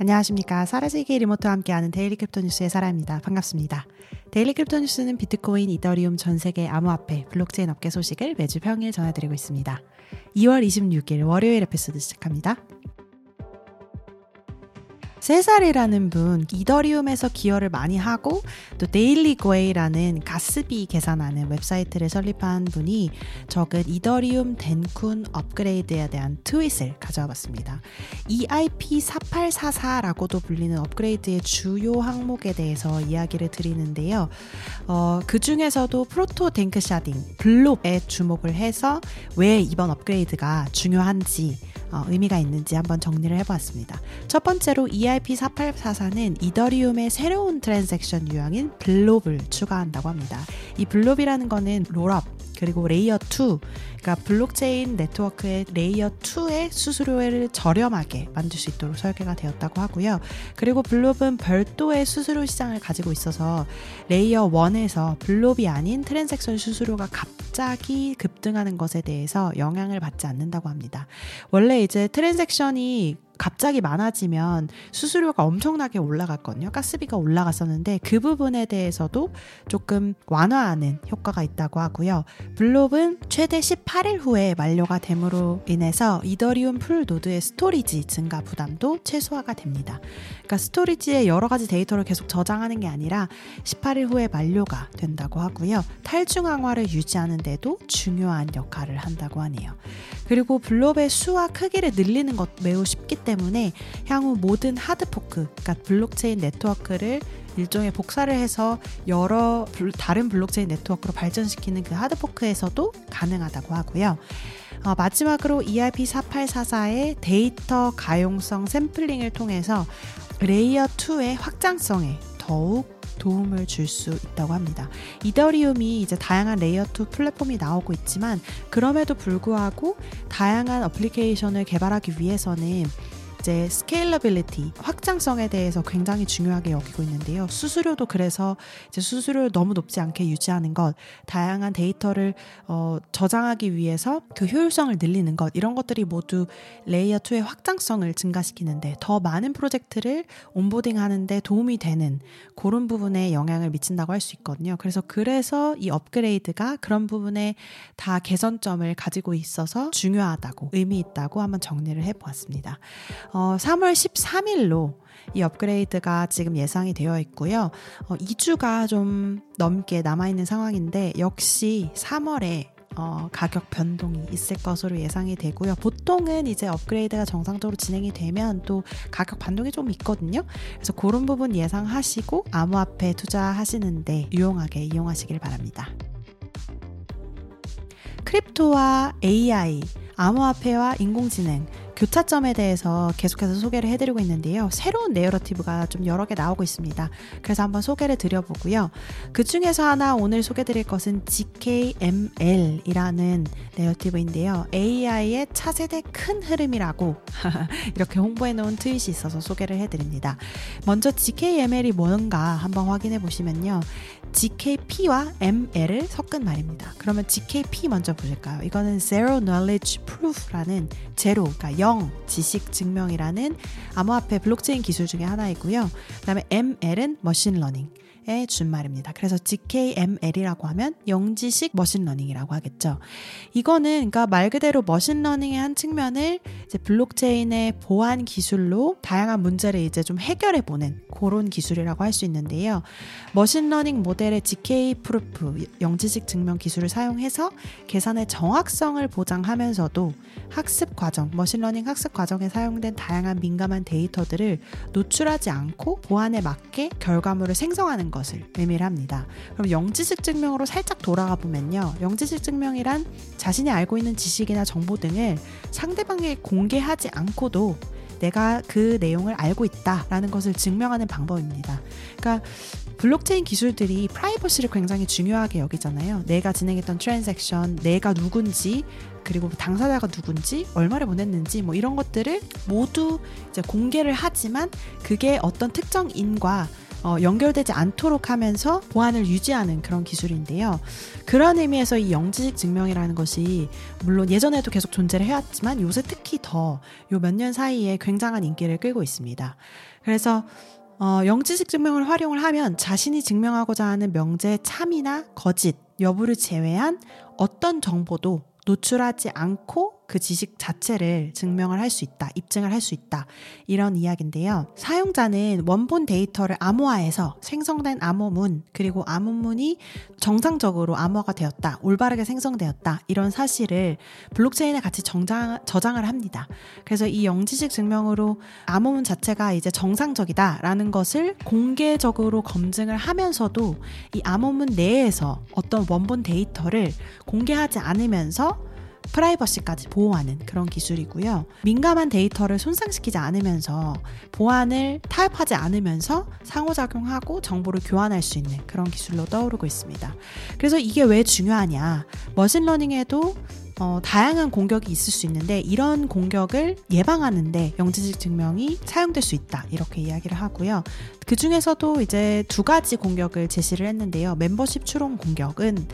안녕하십니까. 사라지기 리모트와 함께하는 데일리 크립토 뉴스의 사라입니다. 반갑습니다. 데일리 크립토 뉴스는 비트코인, 이더리움, 전세계 암호화폐, 블록체인 업계 소식을 매주 평일 전해드리고 있습니다. 2월 26일 월요일 에피소드 시작합니다. 3살이라는 분, 이더리움에서 기여를 많이 하고 또 데일리 고에이라는 가스비 계산하는 웹사이트를 설립한 분이 적은 이더리움 덴쿤 업그레이드에 대한 트윗을 가져와 봤습니다. EIP4844라고도 불리는 업그레이드의 주요 항목에 대해서 이야기를 드리는데요. 그 중에서도 프로토-댕크샤딩, 블롭에 주목을 해서 왜 이번 업그레이드가 중요한지 의미가 있는지 한번 정리를 해보았습니다. 첫 번째로 EIP4844는 이더리움의 새로운 트랜잭션 유형인 블롭을 추가한다고 합니다. 이 블롭이라는 거는 롤업 그리고 레이어 2, 그러니까 블록체인 네트워크의 레이어 2의 수수료를 저렴하게 만들 수 있도록 설계가 되었다고 하고요. 그리고 블롭은 별도의 수수료 시장을 가지고 있어서 레이어 1에서 블롭이 아닌 트랜잭션 수수료가 갑자기 급등하는 것에 대해서 영향을 받지 않는다고 합니다. 원래 이제 트랜잭션이 갑자기 많아지면 수수료가 엄청나게 올라갔거든요. 가스비가 올라갔었는데 그 부분에 대해서도 조금 완화하는 효과가 있다고 하고요. 블롭은 최대 18일 후에 만료가 됨으로 인해서 이더리움 풀 노드의 스토리지 증가 부담도 최소화가 됩니다. 그러니까 스토리지에 여러 가지 데이터를 계속 저장하는 게 아니라 18일 후에 만료가 된다고 하고요. 탈중 강화를 유지하는 데도 중요한 역할을 한다고 하네요. 그리고 블롭의 수와 크기를 늘리는 것 매우 쉽기 때문에 향후 모든 하드포크, 그러니까 블록체인 네트워크를 일종의 복사를 해서 여러 다른 블록체인 네트워크로 발전시키는 그 하드포크에서도 가능하다고 하고요. 마지막으로 EIP4844의 데이터 가용성 샘플링을 통해서 레이어 2의 확장성에 더욱 도움을 줄 수 있다고 합니다. 이더리움이 이제 다양한 레이어2 플랫폼이 나오고 있지만 그럼에도 불구하고 다양한 어플리케이션을 개발하기 위해서는 이제 스케일러빌리티, 확장성에 대해서 굉장히 중요하게 여기고 있는데요. 수수료도 그래서 이제 수수료를 너무 높지 않게 유지하는 것, 다양한 데이터를 저장하기 위해서 그 효율성을 늘리는 것, 이런 것들이 모두 레이어2의 확장성을 증가시키는데 더 많은 프로젝트를 온보딩하는 데 도움이 되는 그런 부분에 영향을 미친다고 할 수 있거든요. 그래서 이 업그레이드가 그런 부분에 다 개선점을 가지고 있어서 중요하다고, 의미 있다고 한번 정리를 해보았습니다. 3월 13일로 이 업그레이드가 지금 예상이 되어 있고요. 2주가 좀 넘게 남아있는 상황인데 역시 3월에 가격 변동이 있을 것으로 예상이 되고요. 보통은 이제 업그레이드가 정상적으로 진행이 되면 또 가격 반동이 좀 있거든요. 그래서 그런 부분 예상하시고 암호화폐 투자하시는데 유용하게 이용하시길 바랍니다. 크립토와 AI, 암호화폐와 인공지능 교차점에 대해서 계속해서 소개를 해드리고 있는데요. 새로운 내러티브가 좀 여러 개 나오고 있습니다. 그래서 한번 소개를 드려보고요. 그 중에서 하나 오늘 소개드릴 것은 GKML이라는 내러티브인데요. AI의 차세대 큰 흐름이라고 이렇게 홍보해놓은 트윗이 있어서 소개를 해드립니다. 먼저 GKML이 뭔가 한번 확인해 보시면요. GKP와 ML을 섞은 말입니다. 그러면 GKP 먼저 보실까요? 이거는 Zero Knowledge Proof라는 제로, 그러니까 0 지식 증명이라는 암호화폐 블록체인 기술 중에 하나이고요. 그 다음에 ML은 머신러닝. 의 준말입니다. 그래서 GKML이라고 하면 영지식 머신러닝이라고 하겠죠. 이거는 그러니까 말 그대로 머신러닝의 한 측면을 이제 블록체인의 보안 기술로 다양한 문제를 이제 좀 해결해보는 그런 기술이라고 할 수 있는데요. 머신러닝 모델의 GK 프루프, 영지식 증명 기술을 사용해서 계산의 정확성을 보장하면서도 학습 과정, 머신러닝 학습 과정에 사용된 다양한 민감한 데이터들을 노출하지 않고 보안에 맞게 결과물을 생성하는 것. 것을 의미합니다. 그럼 영지식 증명으로 살짝 돌아가 보면요. 영지식 증명이란 자신이 알고 있는 지식이나 정보 등을 상대방에게 공개하지 않고도 내가 그 내용을 알고 있다라는 것을 증명하는 방법입니다. 그러니까 블록체인 기술들이 프라이버시를 굉장히 중요하게 여기잖아요. 내가 진행했던 트랜잭션, 내가 누군지, 그리고 당사자가 누군지, 얼마를 보냈는지 뭐 이런 것들을 모두 이제 공개를 하지만 그게 어떤 특정인과 연결되지 않도록 하면서 보안을 유지하는 그런 기술인데요. 그런 의미에서 이 영지식 증명이라는 것이 물론 예전에도 계속 존재를 해왔지만 요새 특히 더 요 몇 년 사이에 굉장한 인기를 끌고 있습니다. 그래서 영지식 증명을 활용을 하면 자신이 증명하고자 하는 명제의 참이나 거짓, 여부를 제외한 어떤 정보도 노출하지 않고 그 지식 자체를 증명을 할 수 있다, 입증을 할 수 있다, 이런 이야기인데요. 사용자는 원본 데이터를 암호화해서 생성된 암호문, 그리고 암호문이 정상적으로 암호화가 되었다, 올바르게 생성되었다, 이런 사실을 블록체인에 같이 저장을 합니다. 그래서 이 영지식 증명으로 암호문 자체가 이제 정상적이다라는 것을 공개적으로 검증을 하면서도 이 암호문 내에서 어떤 원본 데이터를 공개하지 않으면서 프라이버시까지 보호하는 그런 기술이고요. 민감한 데이터를 손상시키지 않으면서 보안을 타협하지 않으면서 상호작용하고 정보를 교환할 수 있는 그런 기술로 떠오르고 있습니다. 그래서 이게 왜 중요하냐. 머신러닝에도 다양한 공격이 있을 수 있는데 이런 공격을 예방하는데 영지식 증명이 사용될 수 있다, 이렇게 이야기를 하고요. 그 중에서도 이제 두 가지 공격을 제시를 했는데요. 멤버십 추론 공격은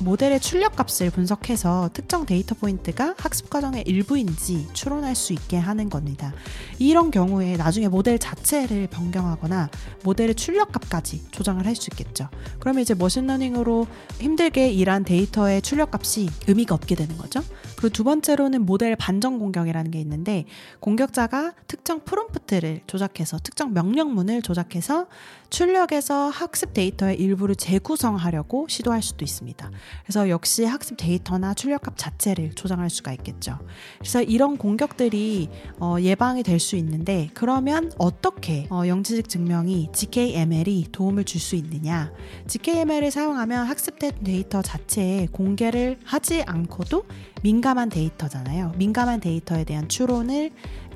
모델의 출력값을 분석해서 특정 데이터 포인트가 학습 과정의 일부인지 추론할 수 있게 하는 겁니다. 이런 경우에 나중에 모델 자체를 변경하거나 모델의 출력값까지 조정을 할 수 있겠죠. 그러면 이제 머신러닝으로 힘들게 일한 데이터의 출력값이 의미가 없게 되는 거죠. 그리고 두 번째로는 모델 반전 공격이라는 게 있는데 공격자가 특정 프롬프트를 조작해서 특정 명령문을 조작해서 출력에서 학습 데이터의 일부를 재구성하려고 시도할 수도 있습니다. 그래서 역시 학습 데이터나 출력값 자체를 조정할 수가 있겠죠. 그래서 이런 공격들이 예방이 될 수 있는데 그러면 어떻게 영지식 증명이 GKML이 도움을 줄 수 있느냐. GKML을 사용하면 학습된 데이터 자체에 공개를 하지 않고도 민감한 데이터잖아요. 민감한 데이터에 대한 추론을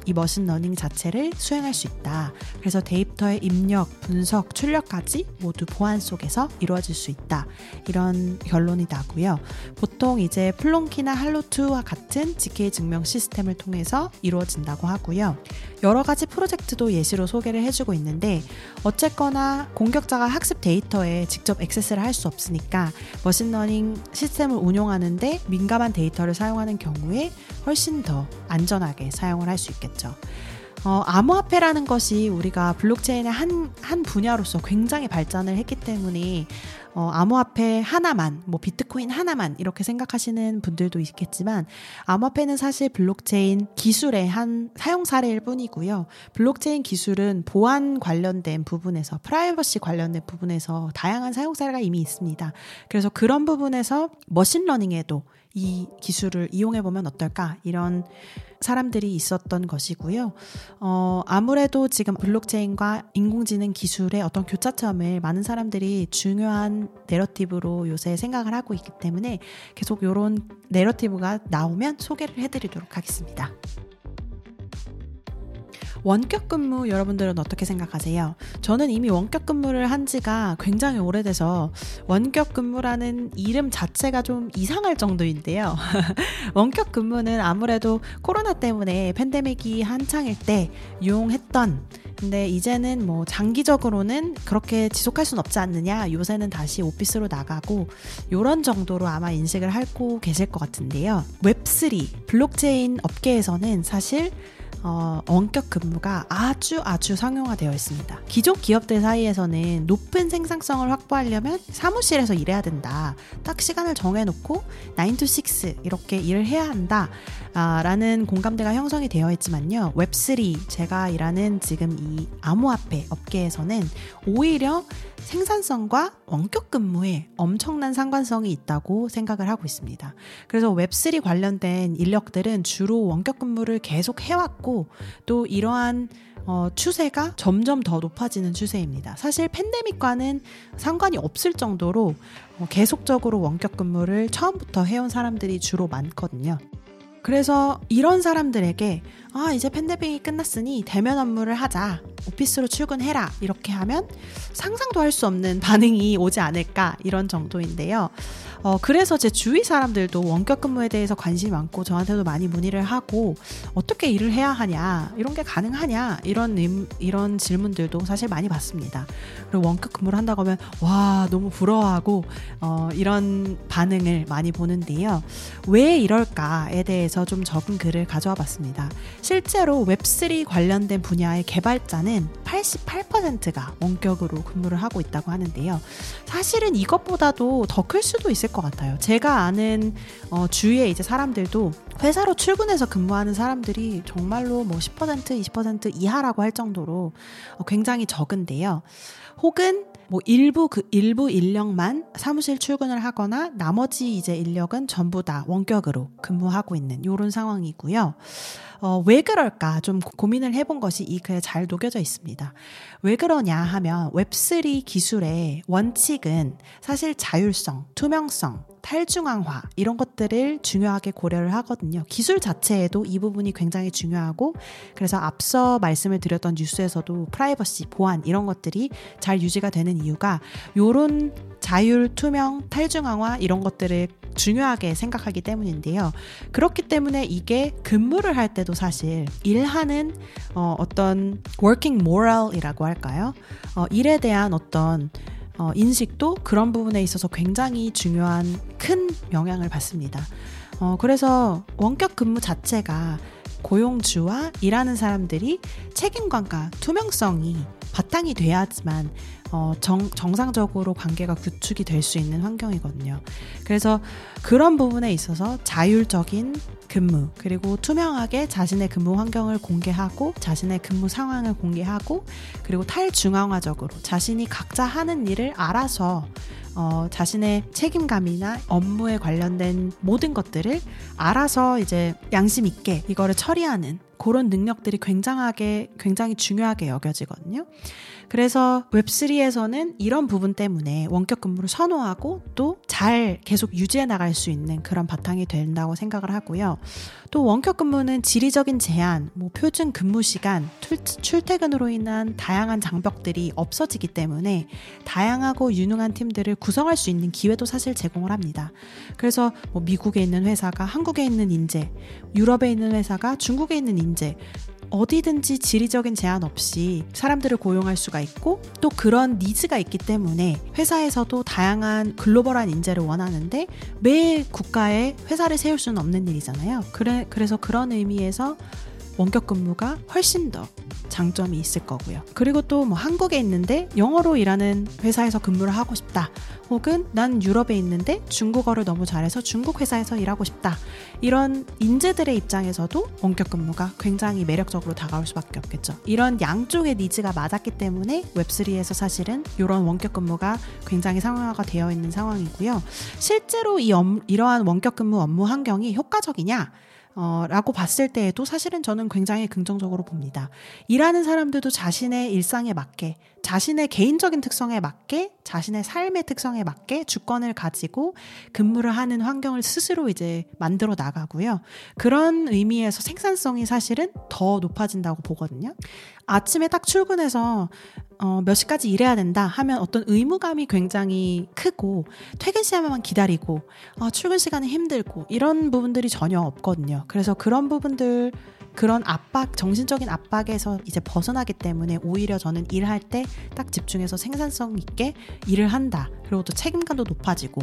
이 머신러닝 자체를 수행할 수 있다. 그래서 데이터의 입력, 분석, 출력까지 모두 보안 속에서 이루어질 수 있다. 이런 결론이 나고요. 보통 이제 플론키나 할로2와 같은 GK 증명 시스템을 통해서 이루어진다고 하고요. 여러 가지 프로젝트도 예시로 소개를 해주고 있는데 어쨌거나 공격자가 학습 데이터에 직접 액세스를 할 수 없으니까 머신러닝 시스템을 운용하는데 민감한 데이터를 사용하는 경우에 훨씬 더 안전하게 사용을 할 수 있겠죠. 암호화폐라는 것이 우리가 블록체인의 한 분야로서 굉장히 발전을 했기 때문에 암호화폐 하나만, 비트코인 하나만 이렇게 생각하시는 분들도 있겠지만 암호화폐는 사실 블록체인 기술의 한 사용 사례일 뿐이고요. 블록체인 기술은 보안 관련된 부분에서, 프라이버시 관련된 부분에서 다양한 사용 사례가 이미 있습니다. 그래서 그런 부분에서 머신러닝에도 이 기술을 이용해보면 어떨까, 이런 사람들이 있었던 것이고요. 아무래도 지금 블록체인과 인공지능 기술의 어떤 교차점을 많은 사람들이 중요한 내러티브로 요새 생각을 하고 있기 때문에 계속 이런 내러티브가 나오면 소개를 해드리도록 하겠습니다. 원격 근무 여러분들은 어떻게 생각하세요? 저는 이미 원격 근무를 한 지가 굉장히 오래돼서 원격 근무라는 이름 자체가 좀 이상할 정도인데요. 원격 근무는 아무래도 코로나 때문에 팬데믹이 한창일 때 유용했던, 근데 이제는 장기적으로는 그렇게 지속할 순 없지 않느냐, 요새는 다시 오피스로 나가고 이런 정도로 아마 인식을 하고 계실 것 같은데요. 웹3, 블록체인 업계에서는 사실 원격 근무가 아주 상용화되어 있습니다. 기존 기업들 사이에서는 높은 생산성을 확보하려면 사무실에서 일해야 된다, 딱 시간을 정해놓고 9to 6 이렇게 일을 해야 한다 라는 공감대가 형성이 되어 있지만요. 웹3, 제가 일하는 지금 이 암호화폐 업계에서는 오히려 생산성과 원격 근무에 엄청난 상관성이 있다고 생각을 하고 있습니다. 그래서 웹3 관련된 인력들은 주로 원격 근무를 계속 해왔고 또 이러한 추세가 점점 더 높아지는 추세입니다. 사실 팬데믹과는 상관이 없을 정도로 계속적으로 원격 근무를 처음부터 해온 사람들이 주로 많거든요. 그래서 이런 사람들에게 아 이제 팬데믹이 끝났으니 대면 업무를 하자, 오피스로 출근해라 이렇게 하면 상상도 할 수 없는 반응이 오지 않을까 이런 정도인데요. 그래서 제 주위 사람들도 원격 근무에 대해서 관심이 많고 저한테도 많이 문의를 하고 어떻게 일을 해야 하냐, 이런 게 가능하냐 이런 질문들도 사실 많이 받습니다. 그리고 원격 근무를 한다고 하면 와 너무 부러워하고 이런 반응을 많이 보는데요. 왜 이럴까에 대해서 좀 적은 글을 가져와 봤습니다. 실제로 웹3 관련된 분야의 개발자는 88%가 원격으로 근무를 하고 있다고 하는데요. 사실은 이것보다도 더 클 수도 있을 것 같아요. 제가 아는 주위에 이제 사람들도 회사로 출근해서 근무하는 사람들이 정말로 뭐 10%, 20% 이하라고 할 정도로 굉장히 적은데요. 혹은 뭐 일부 인력만 사무실 출근을 하거나 나머지 이제 인력은 전부 다 원격으로 근무하고 있는 이런 상황이고요. 왜 그럴까 좀 고민을 해본 것이 이 글에 잘 녹여져 있습니다. 왜 그러냐 하면 웹3 기술의 원칙은 사실 자율성, 투명성, 탈중앙화 이런 것들을 중요하게 고려를 하거든요. 기술 자체에도 이 부분이 굉장히 중요하고 그래서 앞서 말씀을 드렸던 뉴스에서도 프라이버시, 보안 이런 것들이 잘 유지가 되는 이유가 이런 자율, 투명, 탈중앙화 이런 것들을 중요하게 생각하기 때문인데요. 그렇기 때문에 이게 근무를 할 때도 사실 일하는 어떤 working moral이라고 할까요? 일에 대한 어떤 인식도 그런 부분에 있어서 굉장히 중요한 큰 영향을 받습니다. 그래서 원격 근무 자체가 고용주와 일하는 사람들이 책임감과 투명성이 바탕이 돼야지만 정상적으로 관계가 구축이 될 수 있는 환경이거든요. 그래서 그런 부분에 있어서 자율적인 근무 그리고 투명하게 자신의 근무 환경을 공개하고 자신의 근무 상황을 공개하고 그리고 탈중앙화적으로 자신이 각자 하는 일을 알아서 자신의 책임감이나 업무에 관련된 모든 것들을 알아서 이제 양심 있게 이거를 처리하는 그런 능력들이 굉장히 중요하게 여겨지거든요. 그래서 웹3에서는 이런 부분 때문에 원격 근무를 선호하고 또 잘 계속 유지해 나갈 수 있는 그런 바탕이 된다고 생각을 하고요. 또 원격 근무는 지리적인 제한, 뭐 표준 근무 시간, 출퇴근으로 인한 다양한 장벽들이 없어지기 때문에 다양하고 유능한 팀들을 구성할 수 있는 기회도 사실 제공을 합니다. 그래서 뭐 미국에 있는 회사가 한국에 있는 인재, 유럽에 있는 회사가 중국에 있는 인재, 어디든지 지리적인 제한 없이 사람들을 고용할 수가 있고 또 그런 니즈가 있기 때문에 회사에서도 다양한 글로벌한 인재를 원하는데 매 국가에 회사를 세울 수는 없는 일이잖아요. 그래서 그런 의미에서 원격 근무가 훨씬 더 장점이 있을 거고요. 그리고 또 뭐 한국에 있는데 영어로 일하는 회사에서 근무를 하고 싶다. 혹은 난 유럽에 있는데 중국어를 너무 잘해서 중국 회사에서 일하고 싶다. 이런 인재들의 입장에서도 원격 근무가 굉장히 매력적으로 다가올 수밖에 없겠죠. 이런 양쪽의 니즈가 맞았기 때문에 웹3에서 사실은 이런 원격 근무가 굉장히 상용화가 되어 있는 상황이고요. 실제로 이러한 원격 근무 업무 환경이 효과적이냐? 라고 봤을 때에도 사실은 저는 굉장히 긍정적으로 봅니다. 일하는 사람들도 자신의 일상에 맞게, 자신의 개인적인 특성에 맞게, 자신의 삶의 특성에 맞게 주권을 가지고 근무를 하는 환경을 스스로 이제 만들어 나가고요. 그런 의미에서 생산성이 사실은 더 높아진다고 보거든요. 아침에 딱 출근해서 몇 시까지 일해야 된다 하면 어떤 의무감이 굉장히 크고 퇴근 시간만 기다리고 출근 시간이 힘들고 이런 부분들이 전혀 없거든요. 그래서 그런 부분들 그런 압박, 정신적인 압박에서 이제 벗어나기 때문에 오히려 저는 일할 때 딱 집중해서 생산성 있게 일을 한다. 그리고 또 책임감도 높아지고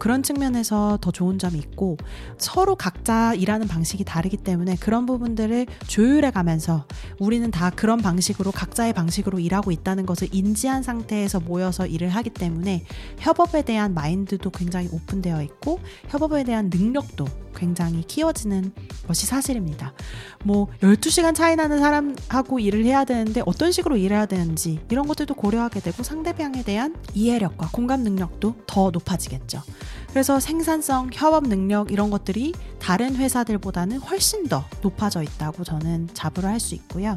그런 측면에서 더 좋은 점이 있고 서로 각자 일하는 방식이 다르기 때문에 그런 부분들을 조율해 가면서 우리는 다 그런 방식으로 각자의 방식으로 일하고 있다는 것을 인지한 상태에서 모여서 일을 하기 때문에 협업에 대한 마인드도 굉장히 오픈되어 있고 협업에 대한 능력도 굉장히 키워지는 것이 사실입니다. 뭐 12시간 차이 나는 사람하고 일을 해야 되는데 어떤 식으로 일해야 되는지 이런 것들도 고려하게 되고 상대방에 대한 이해력과 공감 능력도 더 높아지겠죠. 그래서 생산성, 협업 능력 이런 것들이 다른 회사들보다는 훨씬 더 높아져 있다고 저는 자부를 할 수 있고요.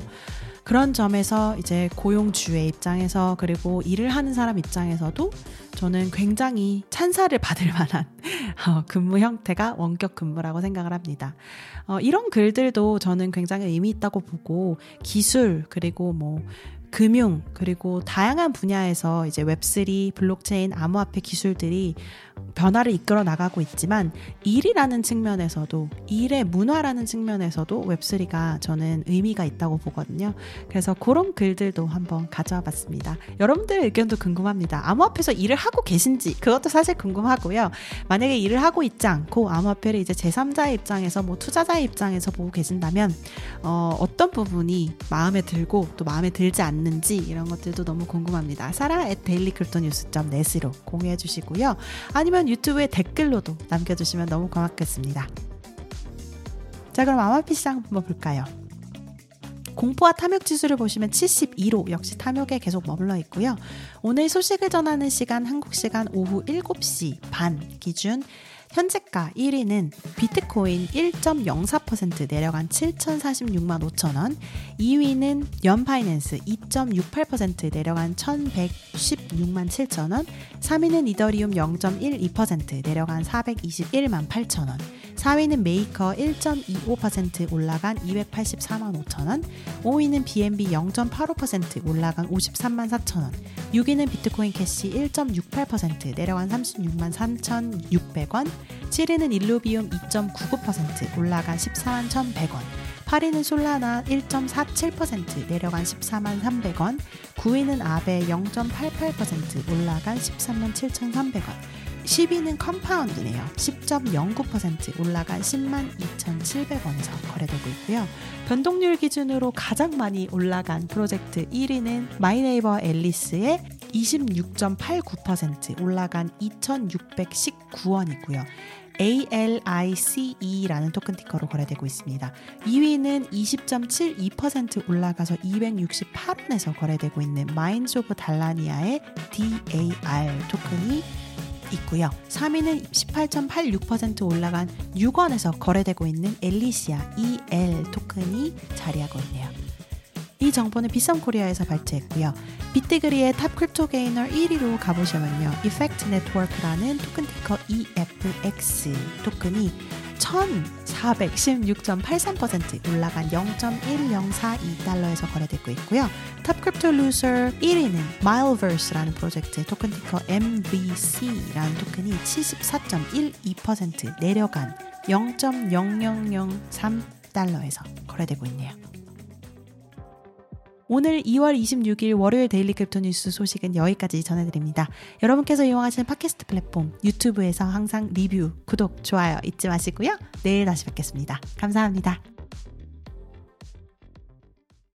그런 점에서 이제 고용주의 입장에서 그리고 일을 하는 사람 입장에서도 저는 굉장히 찬사를 받을 만한 근무 형태가 원격 근무라고 생각을 합니다. 이런 글들도 저는 굉장히 의미 있다고 보고 기술 그리고 뭐 금융 그리고 다양한 분야에서 이제 웹3 블록체인 암호화폐 기술들이 변화를 이끌어 나가고 있지만 일이라는 측면에서도 일의 문화라는 측면에서도 웹3가 저는 의미가 있다고 보거든요. 그래서 그런 글들도 한번 가져와 봤습니다. 여러분들의 의견도 궁금합니다. 암호화폐에서 일을 하고 계신지 그것도 사실 궁금하고요. 만약에 일을 하고 있지 않고 암호화폐를 이제 제3자의 입장에서 뭐 투자자의 입장에서 보고 계신다면 어떤 부분이 마음에 들고 또 마음에 들지 않는지 이런 것들도 너무 궁금합니다. sara@dailycryptonews.net으로 공유해 주시고요. 아니면 유튜브에 댓글로도 남겨주시면 너무 고맙겠습니다. 자, 그럼 암호화폐 시장 한번 볼까요? 공포와 탐욕 지수를 보시면 72로 역시 탐욕에 계속 머물러 있고요. 오늘 소식을 전하는 시간 한국 시간 오후 7시 반 기준 현재가 1위는 비트코인 1.04% 내려간 7,046만 5천원, 2위는 연파이낸스 2.68% 내려간 1,116만 7천원, 3위는 이더리움 0.12% 내려간 421만 8천원, 4위는 메이커 1.25% 올라간 284만 5천원, 5위는 BNB 0.85% 올라간 53만 4천원, 6위는 비트코인 캐시 1.68% 내려간 36만 3,600원, 7위는 일루비움 2.99% 올라간 14만 1,100원, 8위는 솔라나 1.47% 내려간 14만 300원, 9위는 아베 0.88% 올라간 13만 7,300원, 10위는 컴파운드네요. 10.09% 올라간 10만 2,700원에서 거래되고 있고요. 변동률 기준으로 가장 많이 올라간 프로젝트 1위는 마이네이버 앨리스의 26.89% 올라간 2,619원이고요. ALICE라는 토큰 티커로 거래되고 있습니다. 2위는 20.72% 올라가서 268원에서 거래되고 있는 마인즈 오브 달라니아의 DAR 토큰이 있고요. 3위는 18.86% 올라간 6원에서 거래되고 있는 엘리시아 EL 토큰이 자리하고 있네요. 이 정보는 비썸코리아에서 발췌했고요. 비트그리의 탑 크립토 게이너 1위로 가보시면요. 이펙트 네트워크라는 토큰 티커 EFX 토큰이 1,416.83% 올라간 0.1042달러에서 거래되고 있고요. 탑 크립토 루저 1위는 마일버스라는 프로젝트의 토큰 티커 MVC라는 토큰이 74.12% 내려간 0.0003달러에서 거래되고 있네요. 오늘 2월 26일 월요일 데일리 크립토 뉴스 소식은 여기까지 전해드립니다. 여러분께서 이용하시는 팟캐스트 플랫폼 유튜브에서 항상 리뷰, 구독, 좋아요 잊지 마시고요. 내일 다시 뵙겠습니다. 감사합니다.